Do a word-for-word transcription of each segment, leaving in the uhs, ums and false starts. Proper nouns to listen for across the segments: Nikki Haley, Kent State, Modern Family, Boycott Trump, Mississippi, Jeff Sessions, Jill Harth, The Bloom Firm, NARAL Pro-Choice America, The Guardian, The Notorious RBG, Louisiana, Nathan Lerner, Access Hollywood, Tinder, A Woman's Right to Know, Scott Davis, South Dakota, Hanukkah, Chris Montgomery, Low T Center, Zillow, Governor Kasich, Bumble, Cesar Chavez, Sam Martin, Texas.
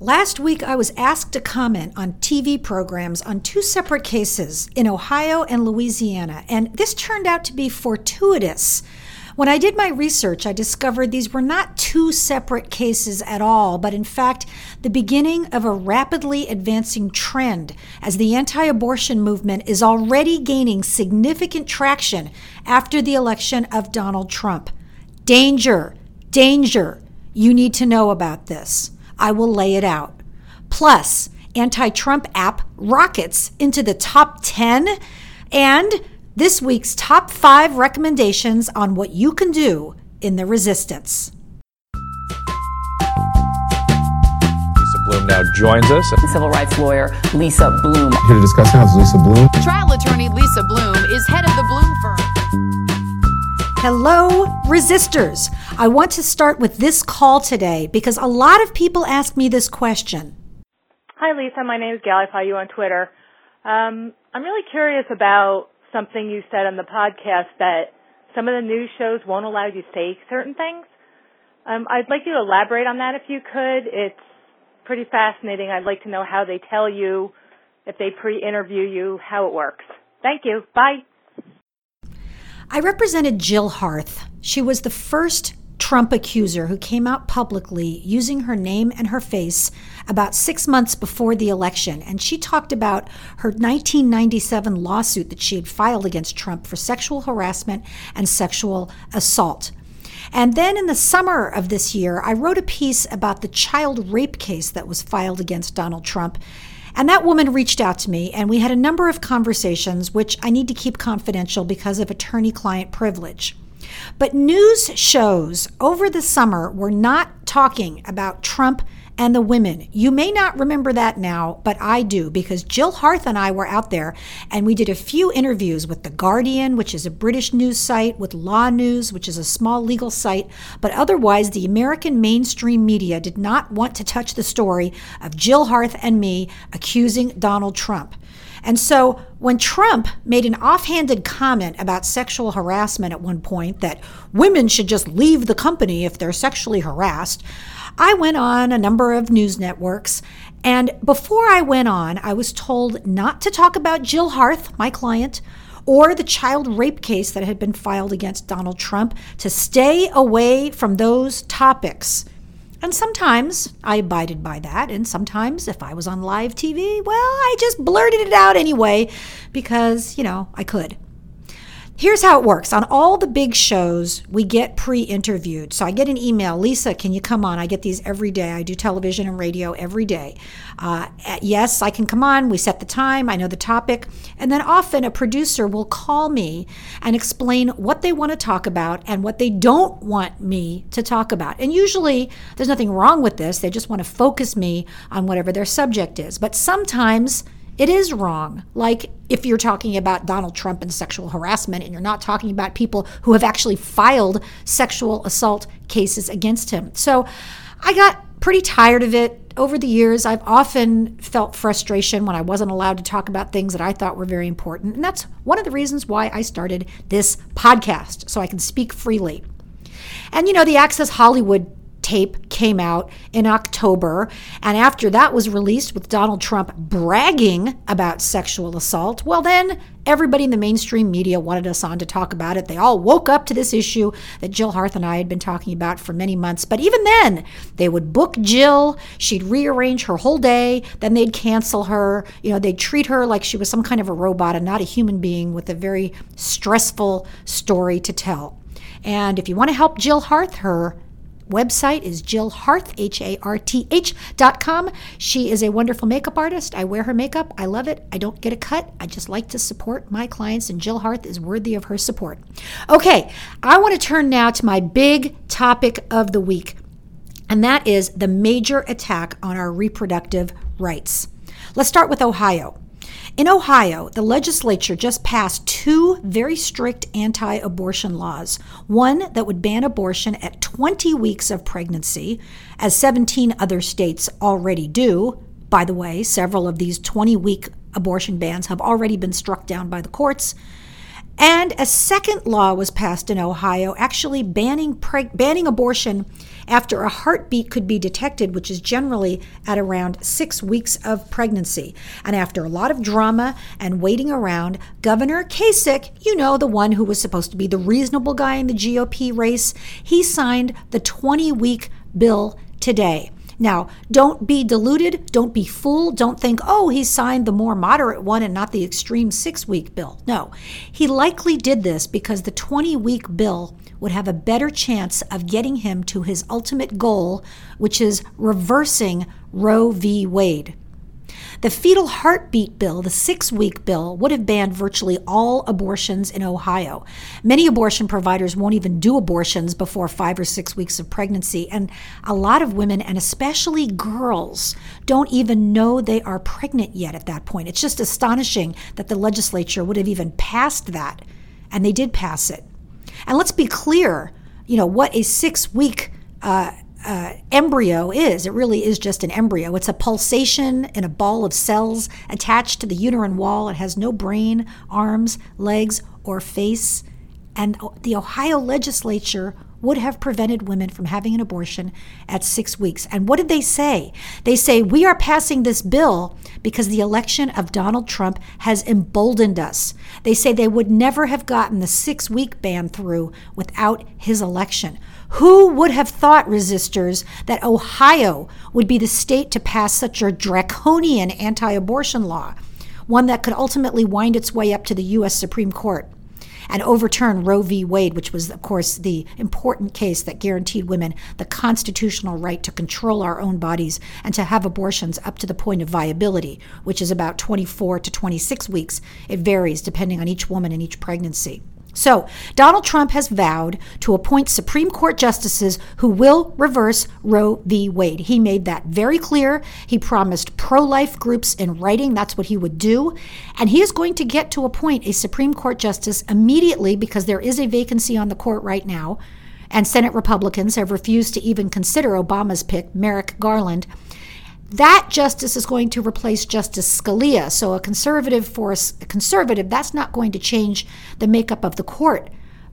Last week, I was asked to comment on T V programs on two separate cases in Ohio and Louisiana, and this turned out to be fortuitous. When I did my research, I discovered these were not two separate cases at all, but in fact, the beginning of a rapidly advancing trend as the anti-abortion movement is already gaining significant traction after the election of Donald Trump. Danger, danger. You need to know about this. I will lay it out. Plus, anti-Trump app rockets into the top ten and this week's top five recommendations on what you can do in the resistance. Lisa Bloom now joins us. Civil rights lawyer Lisa Bloom. Here to discuss now is Lisa Bloom. Trial attorney Lisa Bloom is head of the Bloom firm. Hello, resistors. I want to start with this call today because a lot of people ask me this question. Hi, Lisa. My name is Gal. I follow you on Twitter. Um, I'm really curious about something you said on the podcast that some of the news shows won't allow you to say certain things. Um, I'd like you to elaborate on that if you could. It's pretty fascinating. I'd like to know how they tell you, if they pre-interview you, how it works. Thank you. Bye. I represented Jill Harth. She was the first Trump accuser who came out publicly using her name and her face about six months before the election. And she talked about her nineteen ninety-seven lawsuit that she had filed against Trump for sexual harassment and sexual assault. And then in the summer of this year, I wrote a piece about the child rape case that was filed against Donald Trump. And that woman reached out to me, and we had a number of conversations, which I need to keep confidential because of attorney-client privilege. But news shows over the summer were not talking about Trump and the women. You may not remember that now, but I do, because Jill Harth and I were out there and we did a few interviews with The Guardian, which is a British news site, with Law News, which is a small legal site. But otherwise, the American mainstream media did not want to touch the story of Jill Harth and me accusing Donald Trump. And so when Trump made an offhanded comment about sexual harassment at one point, that women should just leave the company if they're sexually harassed, I went on a number of news networks. And before I went on, I was told not to talk about Jill Harth, my client, or the child rape case that had been filed against Donald Trump, to stay away from those topics. And sometimes I abided by that, and sometimes if I was on live T V, well, I just blurted it out anyway because, you know, I could. Here's how it works. On all the big shows, we get pre-interviewed. So I get an email, Lisa, can you come on? I get these every day. I do television and radio every day. Uh, yes, I can come on. We set the time. I know the topic. And then often a producer will call me and explain what they want to talk about and what they don't want me to talk about. And usually there's nothing wrong with this. They just want to focus me on whatever their subject is. But sometimes it is wrong. Like if you're talking about Donald Trump and sexual harassment and you're not talking about people who have actually filed sexual assault cases against him. So I got pretty tired of it. Over the years, I've often felt frustration when I wasn't allowed to talk about things that I thought were very important. And that's one of the reasons why I started this podcast, so I can speak freely. And, you know, the Access Hollywood tape came out in October, and after that was released with Donald Trump bragging about sexual assault, well then everybody in the mainstream media wanted us on to talk about it. They all woke up to this issue that Jill Harth and I had been talking about for many months. But even then, they would book Jill, she'd rearrange her whole day, then they'd cancel her. You know, they'd treat her like she was some kind of a robot and not a human being with a very stressful story to tell. And if you want to help Jill Harth, her website is Jill Harth, H A R T H dot com. She is a wonderful makeup artist. I wear her makeup. I love it. I don't get a cut. I just like to support my clients, and Jill Harth is worthy of her support. Okay, I want to turn now to my big topic of the week, and that is the major attack on our reproductive rights. Let's start with Ohio. In Ohio, the legislature just passed two very strict anti-abortion laws, one that would ban abortion at twenty weeks of pregnancy, as seventeen other states already do. By the way, several of these twenty-week abortion bans have already been struck down by the courts. And a second law was passed in Ohio, actually banning pre- banning abortion after a heartbeat could be detected, which is generally at around six weeks of pregnancy. And after a lot of drama and waiting around, Governor Kasich, you know, the one who was supposed to be the reasonable guy in the G O P race, he signed the twenty-week bill today. Now, don't be deluded, don't be fooled, don't think, oh, he signed the more moderate one and not the extreme six-week bill. No, he likely did this because the twenty-week bill would have a better chance of getting him to his ultimate goal, which is reversing Roe v. Wade. The fetal heartbeat bill, the six-week bill, would have banned virtually all abortions in Ohio. Many abortion providers won't even do abortions before five or six weeks of pregnancy, and a lot of women, and especially girls, don't even know they are pregnant yet at that point. It's just astonishing that the legislature would have even passed that, and they did pass it. And let's be clear, you know, what a six-week uh Uh, embryo is. It really is just an embryo. It's a pulsation in a ball of cells attached to the uterine wall. It has no brain, arms, legs, or face. And the Ohio legislature would have prevented women from having an abortion at six weeks. And what did they say? They say, we are passing this bill because the election of Donald Trump has emboldened us. They say they would never have gotten the six-week ban through without his election. Who would have thought, resistors, that Ohio would be the state to pass such a draconian anti-abortion law, one that could ultimately wind its way up to the U S Supreme Court and overturn Roe v. Wade, which was, of course, the important case that guaranteed women the constitutional right to control our own bodies and to have abortions up to the point of viability, which is about twenty-four to twenty-six weeks. It varies depending on each woman and each pregnancy. So Donald Trump has vowed to appoint Supreme Court justices who will reverse Roe v. Wade. He made that very clear. He promised pro-life groups in writing that's what he would do. And he is going to get to appoint a Supreme Court justice immediately because there is a vacancy on the court right now. And Senate Republicans have refused to even consider Obama's pick, Merrick Garland. That justice is going to replace Justice Scalia. So a conservative for a conservative, that's not going to change the makeup of the court.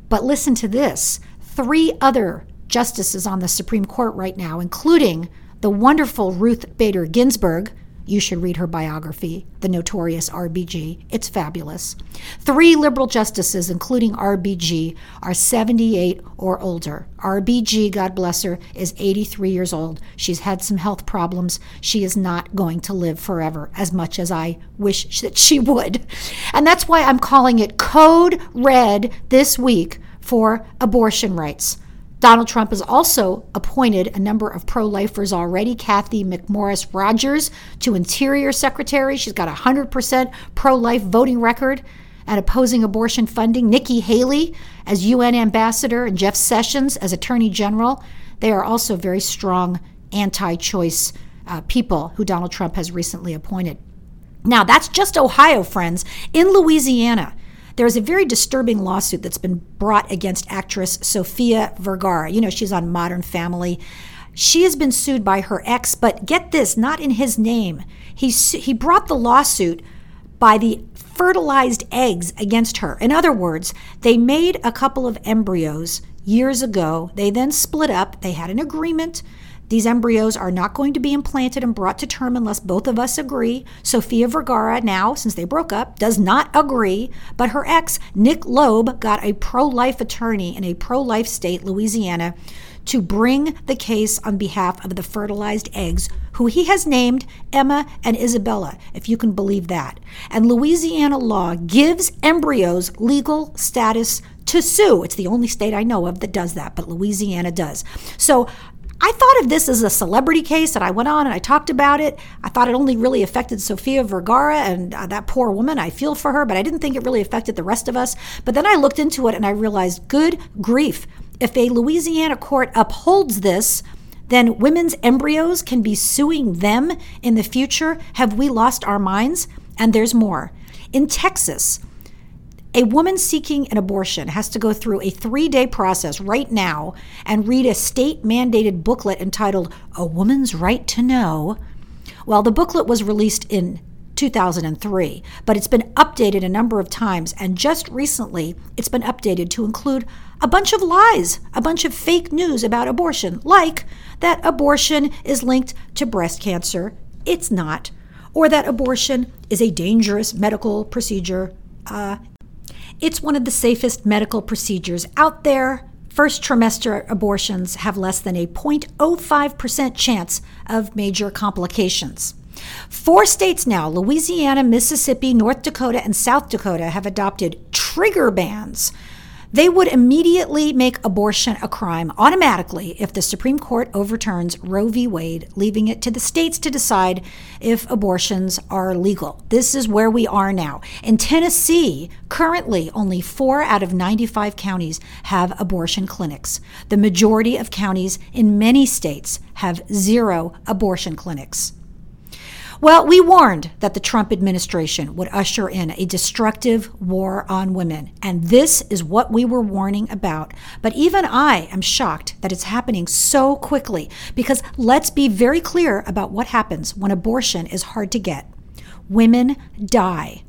But listen to this. Three other justices on the Supreme Court right now, including the wonderful Ruth Bader Ginsburg. You should read her biography, The Notorious R B G. It's fabulous. Three liberal justices, including R B G, are seventy-eight or older. R B G, God bless her, is eighty-three years old. She's had some health problems. She is not going to live forever, as much as I wish that she would. And that's why I'm calling it Code Red this week for abortion rights. Donald Trump has also appointed a number of pro-lifers already. Kathy McMorris Rodgers to Interior Secretary. She's got a one hundred percent pro-life voting record and opposing abortion funding. Nikki Haley as U N Ambassador and Jeff Sessions as Attorney General. They are also very strong anti-choice uh, people who Donald Trump has recently appointed. Now, that's just Ohio, friends. In Louisiana, there is a very disturbing lawsuit that's been brought against actress Sofia Vergara. You know, she's on Modern Family. She has been sued by her ex, but get this, not in his name. He he brought the lawsuit by the fertilized eggs against her. In other words, they made a couple of embryos years ago. They then split up. They had an agreement. These embryos are not going to be implanted and brought to term unless both of us agree. Sofia Vergara now, since they broke up, does not agree. But her ex, Nick Loeb, got a pro-life attorney in a pro-life state, Louisiana, to bring the case on behalf of the fertilized eggs, who he has named Emma and Isabella, if you can believe that. And Louisiana law gives embryos legal status to sue. It's the only state I know of that does that, but Louisiana does. So I thought of this as a celebrity case, and I went on and I talked about it. I thought it only really affected Sofia Vergara and uh, that poor woman. I feel for her, but I didn't think it really affected the rest of us. But then I looked into it and I realized, good grief, if a Louisiana court upholds this, then women's embryos can be suing them in the future. Have we lost our minds? And there's more. In Texas, a woman seeking an abortion has to go through a three-day process right now and read a state-mandated booklet entitled A Woman's Right to Know. Well, the booklet was released in two thousand three, but it's been updated a number of times, and just recently it's been updated to include a bunch of lies, a bunch of fake news about abortion, like that abortion is linked to breast cancer. It's not. Or that abortion is a dangerous medical procedure. Uh, it's one of the safest medical procedures out there. First trimester abortions have less than a zero point zero five percent chance of major complications. Four states now, Louisiana, Mississippi, North Dakota, and South Dakota, have adopted trigger bans. They would immediately make abortion a crime automatically if the Supreme Court overturns Roe v. Wade, leaving it to the states to decide if abortions are legal. This is where we are now. In Tennessee, currently only four out of ninety-five counties have abortion clinics. The majority of counties in many states have zero abortion clinics. Well, we warned that the Trump administration would usher in a destructive war on women, and this is what we were warning about. But even I am shocked that it's happening so quickly, because let's be very clear about what happens when abortion is hard to get. Women die.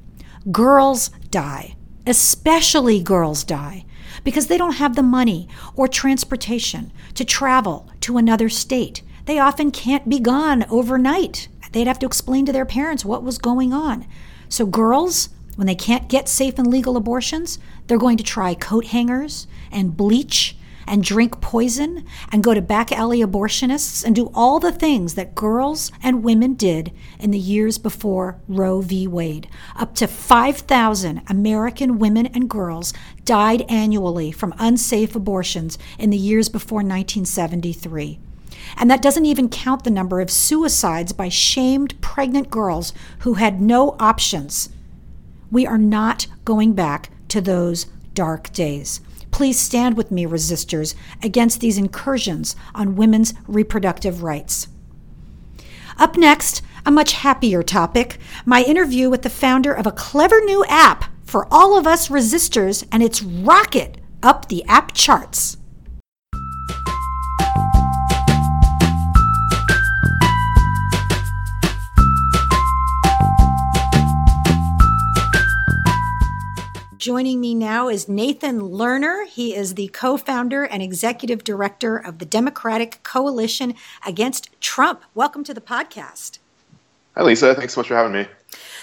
Girls die. Especially girls die, because they don't have the money or transportation to travel to another state. They often can't be gone overnight. They'd have to explain to their parents what was going on. So girls, when they can't get safe and legal abortions, they're going to try coat hangers and bleach and drink poison and go to back alley abortionists and do all the things that girls and women did in the years before Roe v. Wade. Up to five thousand American women and girls died annually from unsafe abortions in the years before nineteen seventy-three. And that doesn't even count the number of suicides by shamed pregnant girls who had no options. We are not going back to those dark days. Please stand with me, resistors, against these incursions on women's reproductive rights. Up next, a much happier topic, my interview with the founder of a clever new app for all of us resistors, and it's rocket up the app charts. Joining me now is Nathan Lerner. He is the co-founder and executive director of the Democratic Coalition Against Trump. Welcome to the podcast. Hi, Lisa. Thanks so much for having me.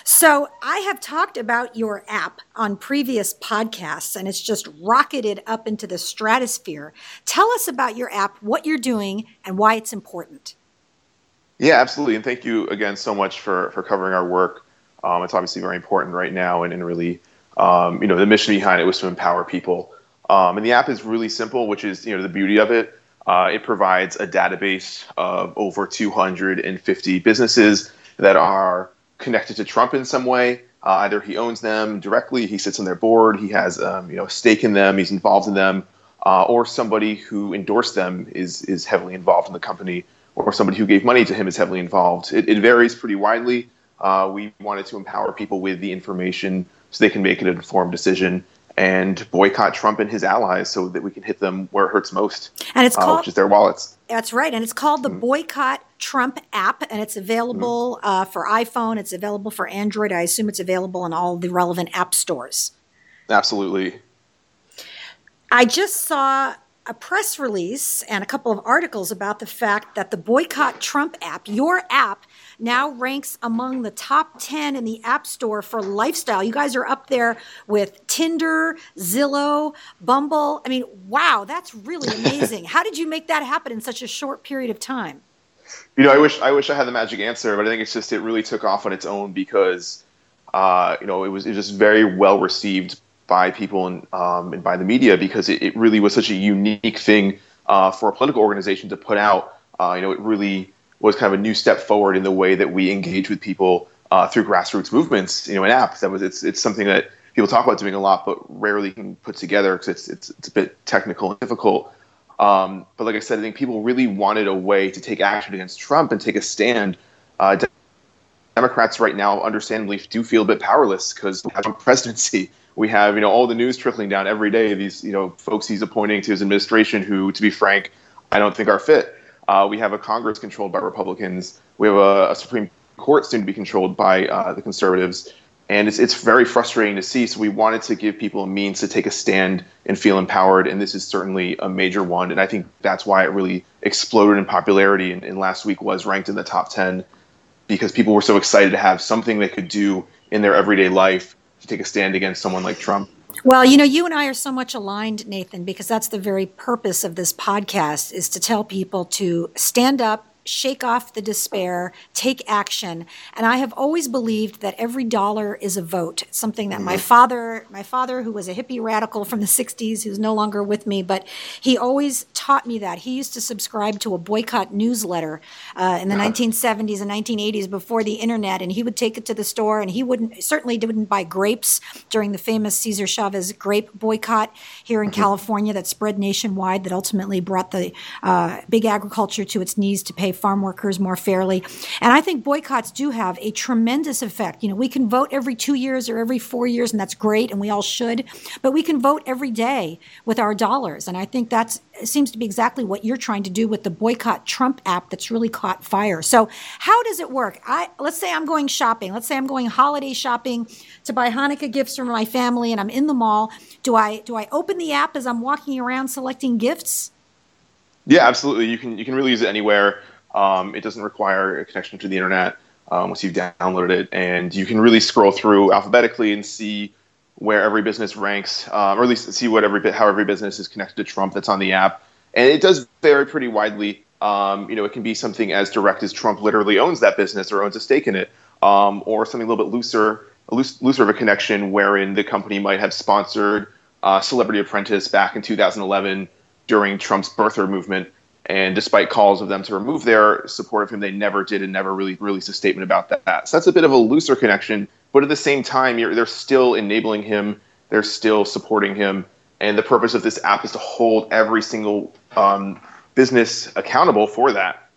So I have talked about your app on previous podcasts, and it's just rocketed up into the stratosphere. Tell us about your app, what you're doing, and why it's important. Yeah, absolutely. And thank you again so much for, for covering our work. Um, it's obviously very important right now and, and really Um, you know, the mission behind it was to empower people. Um, and the app is really simple, which is, you know, the beauty of it. Uh, it provides a database of over two hundred fifty businesses that are connected to Trump in some way. Uh, either he owns them directly, he sits on their board, he has, um, you know, a stake in them, he's involved in them, uh, or somebody who endorsed them is is heavily involved in the company, or somebody who gave money to him is heavily involved. It, it varies pretty widely. Uh, we wanted to empower people with the information so they can make an informed decision and boycott Trump and his allies so that we can hit them where it hurts most, and it's called, uh, which is their wallets. That's right. And it's called the mm-hmm. Boycott Trump app, and it's available mm-hmm. uh, for iPhone. It's available for Android. I assume it's available in all the relevant app stores. Absolutely. I just saw a press release and a couple of articles about the fact that the Boycott Trump app, your app, now ranks among the top ten in the App Store for lifestyle. You guys are up there with Tinder, Zillow, Bumble. I mean, wow, that's really amazing. How did you make that happen in such a short period of time? You know, I wish I wish I had the magic answer, but I think it's just it really took off on its own because, uh, you know, it was, it was just very well received by people and, um, and by the media, because it, it really was such a unique thing uh, for a political organization to put out. Uh, you know, it really was kind of a new step forward in the way that we engage with people uh, through grassroots movements. You know, an app that was it's it's something that people talk about doing a lot, but rarely can put together because it's, it's it's a bit technical and difficult. Um, but like I said, I think people really wanted a way to take action against Trump and take a stand. Uh, Democrats right now, understandably, do feel a bit powerless because we have a presidency. We have, you know, all the news trickling down every day. These, you know, folks he's appointing to his administration who, to be frank, I don't think are fit. Uh, we have a Congress controlled by Republicans. We have a, a Supreme courts seem to be controlled by uh, the conservatives. And it's it's very frustrating to see. So we wanted to give people a means to take a stand and feel empowered. And this is certainly a major one. And I think that's why it really exploded in popularity. And, and last week was ranked in the top ten because people were so excited to have something they could do in their everyday life to take a stand against someone like Trump. Well, you know, you and I are so much aligned, Nathan, because that's the very purpose of this podcast, is to tell people to stand up, shake off the despair, take action. And I have always believed that every dollar is a vote, something that my father, my father, who was a hippie radical from the sixties, who's no longer with me, but he always taught me that. He used to subscribe to a Boycott newsletter uh, in the yeah. nineteen seventies and nineteen eighties before the internet, and he would take it to the store, and he wouldn't, certainly didn't buy grapes during the famous Cesar Chavez grape boycott here in mm-hmm. California that spread nationwide, that ultimately brought the uh, big agriculture to its knees to pay farm workers more fairly. And I think boycotts do have a tremendous effect. You know, we can vote every two years or every four years, and that's great, and we all should, but we can vote every day with our dollars. And I think that seems to be exactly what you're trying to do with the Boycott Trump app that's really caught fire. So how does it work? I, let's say I'm going shopping. Let's say I'm going holiday shopping to buy Hanukkah gifts for my family, and I'm in the mall. Do I, do I open the app as I'm walking around selecting gifts? Yeah, absolutely. You can, you can really use it anywhere. Um, it doesn't require a connection to the internet um, once you've downloaded it, and you can really scroll through alphabetically and see where every business ranks, um, or at least see what every how every business is connected to Trump that's on the app. And it does vary pretty widely. Um, you know, it can be something as direct as Trump literally owns that business or owns a stake in it, um, or something a little bit looser, loose, looser of a connection wherein the company might have sponsored uh, Celebrity Apprentice back in two thousand eleven during Trump's birther movement. And despite calls of them to remove their support of him, they never did and never really released a statement about that. So that's a bit of a looser connection. But at the same time, you're, they're still enabling him. They're still supporting him. And the purpose of this app is to hold every single um, business accountable for that.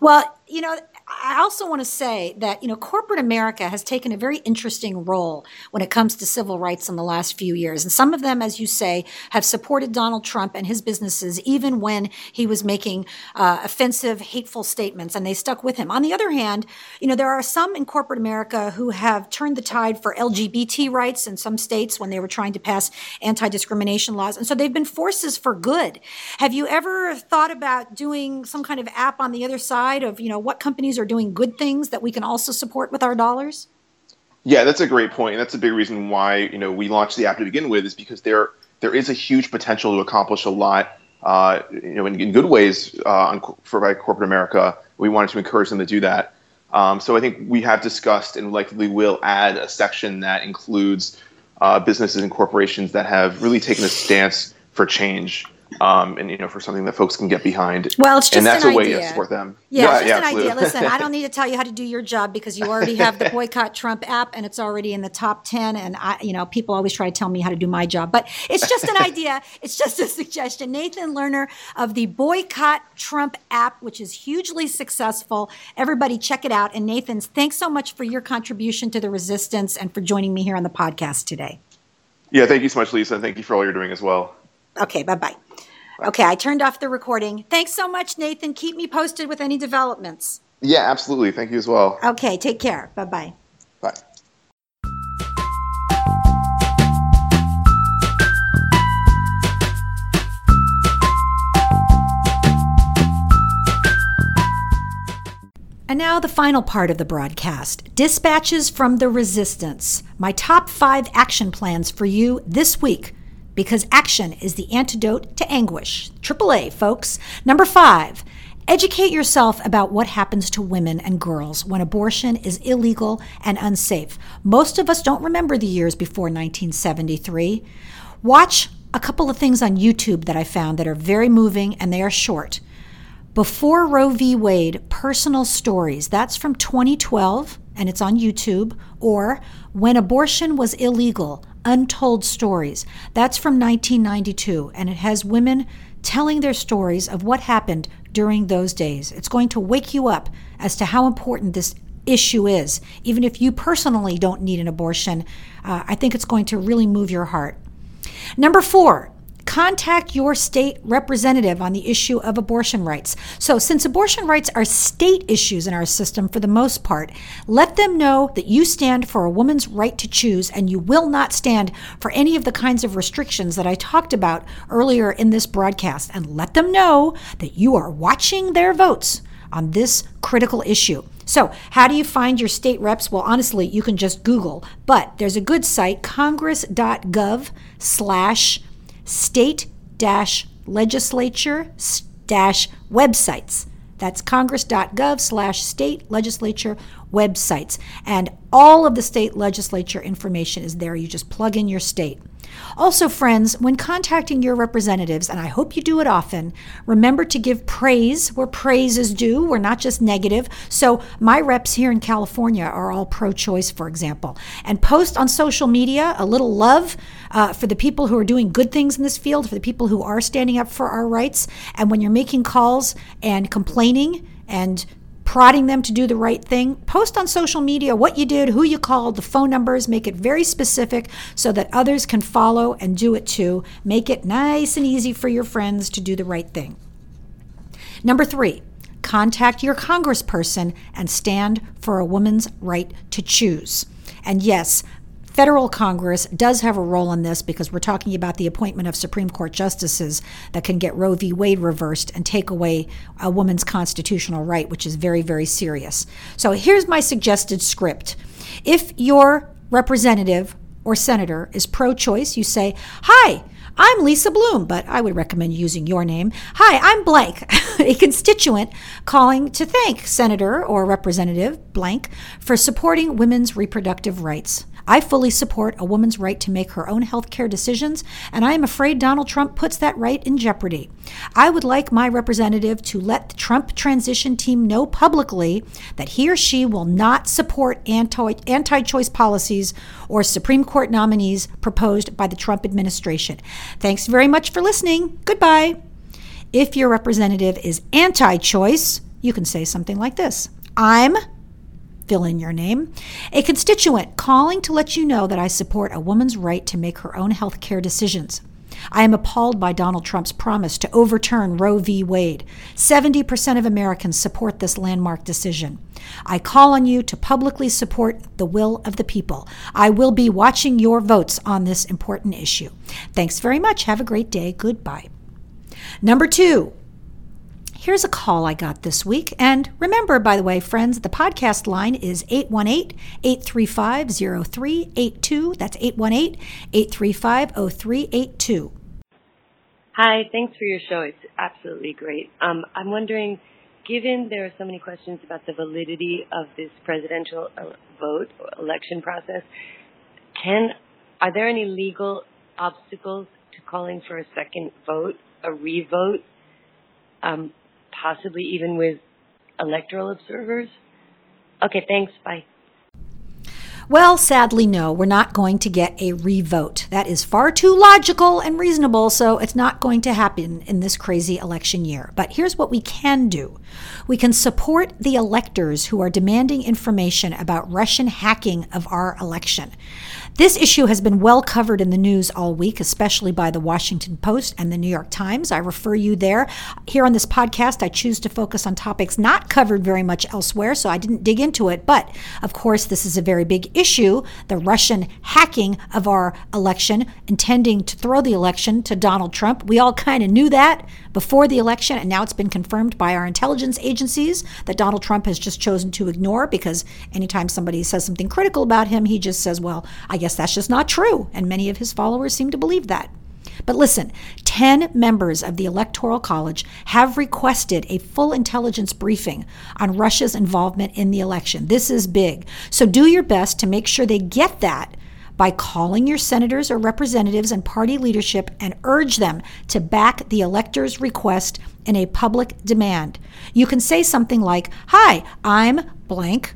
Well, you know, I also want to say that, you know, corporate America has taken a very interesting role when it comes to civil rights in the last few years. And some of them, as you say, have supported Donald Trump and his businesses, even when he was making uh, offensive, hateful statements, and they stuck with him. On the other hand, you know, there are some in corporate America who have turned the tide for L G B T rights in some states when they were trying to pass anti-discrimination laws. And so they've been forces for good. Have you ever thought about doing some kind of app on the other side of, you know, what companies are doing good things that we can also support with our dollars? Yeah, that's a great point. And that's a big reason why, you know, we launched the app to begin with, is because there there is a huge potential to accomplish a lot, uh, you know, in, in good ways uh, on, for by corporate America. We wanted to encourage them to do that. Um, so I think we have discussed and likely will add a section that includes uh, businesses and corporations that have really taken a stance for change. Um, and, you know, for something that folks can get behind. Well, it's just an idea. And that's a way to support them. Yeah, yeah, it's just yeah, an absolutely. idea. Listen, I don't need to tell you how to do your job because you already have the Boycott Trump app, and it's already in the top ten. And, I, you know, people always try to tell me how to do my job. But it's just an idea. It's just a suggestion. Nathan Lerner of the Boycott Trump app, which is hugely successful. Everybody check it out. And, Nathan, thanks so much for your contribution to the resistance and for joining me here on the podcast today. Yeah, thank you so much, Lisa. Thank you for all you're doing as well. Okay, bye-bye. Okay, I turned off the recording. Thanks so much, Nathan. Keep me posted with any developments. Yeah, absolutely. Thank you as well. Okay, take care. Bye-bye. Bye. And now the final part of the broadcast, Dispatches from the Resistance, my top five action plans for you this week. Because action is the antidote to anguish. Triple A, folks. Number five, educate yourself about what happens to women and girls when abortion is illegal and unsafe. Most of us don't remember the years before nineteen seventy-three. Watch a couple of things on YouTube that I found that are very moving, and they are short. Before Roe v. Wade, Personal Stories. That's from twenty twelve, and it's on YouTube. Or When Abortion Was Illegal, Untold Stories. That's from nineteen ninety-two, and it has women telling their stories of what happened during those days. It's going to wake you up as to how important this issue is. Even if you personally don't need an abortion, uh, I think it's going to really move your heart. Number four, contact your state representative on the issue of abortion rights. So since abortion rights are state issues in our system for the most part, let them know that you stand for a woman's right to choose, and you will not stand for any of the kinds of restrictions that I talked about earlier in this broadcast. And let them know that you are watching their votes on this critical issue. So how do you find your state reps? Well, honestly, you can just Google, but there's a good site, congress.gov slash state dash legislature dash websites. That's congress.gov slash state legislature websites. And all of the state legislature information is there. You just plug in your state. Also, friends, when contacting your representatives, and I hope you do it often, remember to give praise where praise is due. We're not just negative. So my reps here in California are all pro-choice, for example. And post on social media a little love uh, for the people who are doing good things in this field, for the people who are standing up for our rights. And when you're making calls and complaining and prodding them to do the right thing, post on social media what you did, who you called, the phone numbers. Make it very specific so that others can follow and do it too. Make it nice and easy for your friends to do the right thing. Number three, contact your congressperson and stand for a woman's right to choose. And yes, federal Congress does have a role in this, because we're talking about the appointment of Supreme Court justices that can get Roe v. Wade reversed and take away a woman's constitutional right, which is very, very serious. So here's my suggested script. If your representative or senator is pro-choice, you say, "Hi, I'm Lisa Bloom," but I would recommend using your name. "Hi, I'm blank, a constituent calling to thank Senator or Representative blank for supporting women's reproductive rights. I fully support a woman's right to make her own health care decisions, and I am afraid Donald Trump puts that right in jeopardy. I would like my representative to let the Trump transition team know publicly that he or she will not support anti- anti-choice policies or Supreme Court nominees proposed by the Trump administration. Thanks very much for listening. Goodbye." If your representative is anti-choice, you can say something like this: "I'm," fill in your name, "a constituent calling to let you know that I support a woman's right to make her own health care decisions. I am appalled by Donald Trump's promise to overturn Roe v. Wade. seventy percent of Americans support this landmark decision. I call on you to publicly support the will of the people. I will be watching your votes on this important issue. Thanks very much. Have a great day. Goodbye." Number two. Here's a call I got this week. And remember, by the way, friends, the podcast line is eight one eight, eight three five, zero three eight two. That's eight one eight, eight three five, zero three eight two. Hi, thanks for your show. It's absolutely great. Um, I'm wondering, given there are so many questions about the validity of this presidential vote or election process, can are there any legal obstacles to calling for a second vote, a re-vote? Um, Possibly even with electoral observers? Okay, thanks. Bye. Well, sadly, no, we're not going to get a re-vote. That is far too logical and reasonable, so it's not going to happen in this crazy election year. But here's what we can do. We can support the electors who are demanding information about Russian hacking of our election. This issue has been well covered in the news all week, especially by the Washington Post and the New York Times. I refer you there. Here on this podcast, I choose to focus on topics not covered very much elsewhere, so I didn't dig into it. But, of course, this is a very big issue, the Russian hacking of our election, intending to throw the election to Donald Trump. We all kind of knew that before the election, and now it's been confirmed by our intelligence agencies that Donald Trump has just chosen to ignore, because anytime somebody says something critical about him, he just says, "Well, I guess that's just not true," and many of his followers seem to believe that. But listen, ten members of the Electoral College have requested a full intelligence briefing on Russia's involvement in the election. This is big. So do your best to make sure they get that by calling your senators or representatives and party leadership and urge them to back the electors' request in a public demand. You can say something like, "Hi, I'm blank,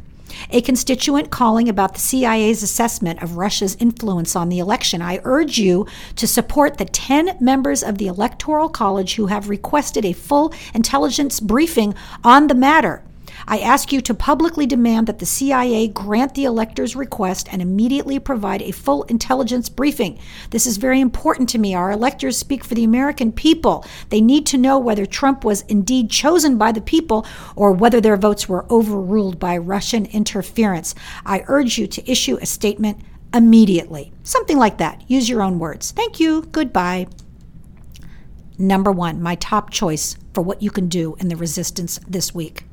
a constituent calling about the C I A's assessment of Russia's influence on the election. I urge you to support the ten members of the Electoral College who have requested a full intelligence briefing on the matter. I ask you to publicly demand that the C I A grant the electors' request and immediately provide a full intelligence briefing. This is very important to me. Our electors speak for the American people. They need to know whether Trump was indeed chosen by the people or whether their votes were overruled by Russian interference. I urge you to issue a statement immediately. Something like that. Use your own words. Thank you. Goodbye. Number one, my top choice for what you can do in the resistance this week.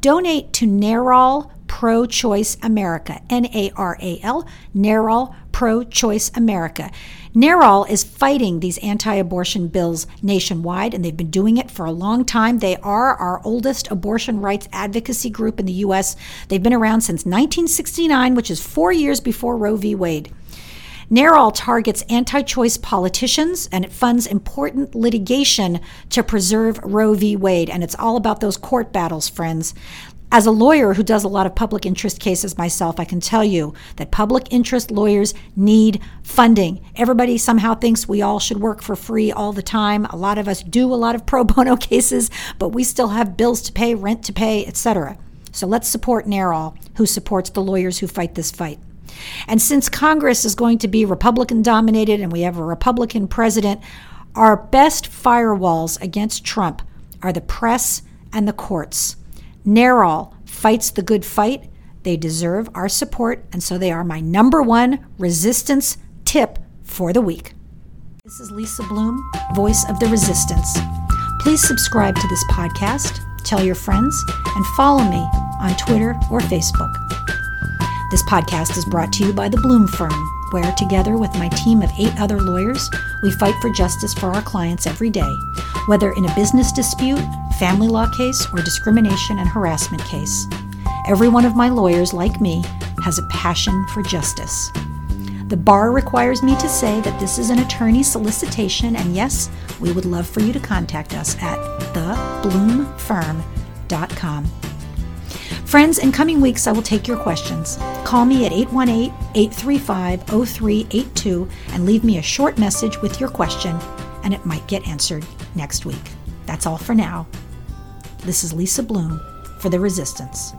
Donate to NARAL Pro-Choice America, N A R A L, NARAL Pro-Choice America. NARAL is fighting these anti-abortion bills nationwide, and they've been doing it for a long time. They are our oldest abortion rights advocacy group in the U S. They've been around since nineteen sixty-nine, which is four years before Roe v. Wade. NARAL targets anti-choice politicians, and it funds important litigation to preserve Roe v. Wade. And it's all about those court battles, friends. As a lawyer who does a lot of public interest cases myself, I can tell you that public interest lawyers need funding. Everybody somehow thinks we all should work for free all the time. A lot of us do a lot of pro bono cases, but we still have bills to pay, rent to pay, et cetera. So let's support NARAL, who supports the lawyers who fight this fight. And since Congress is going to be Republican-dominated and we have a Republican president, our best firewalls against Trump are the press and the courts. NARAL fights the good fight. They deserve our support, and so they are my number one resistance tip for the week. This is Lisa Bloom, voice of the resistance. Please subscribe to this podcast, tell your friends, and follow me on Twitter or Facebook. This podcast is brought to you by The Bloom Firm, where together with my team of eight other lawyers, we fight for justice for our clients every day, whether in a business dispute, family law case, or discrimination and harassment case. Every one of my lawyers, like me, has a passion for justice. The bar requires me to say that this is an attorney solicitation, and yes, we would love for you to contact us at the bloom firm dot com. Friends, in coming weeks, I will take your questions. Call me at eight one eight, eight three five, zero three eight two and leave me a short message with your question, and it might get answered next week. That's all for now. This is Lisa Bloom for The Resistance.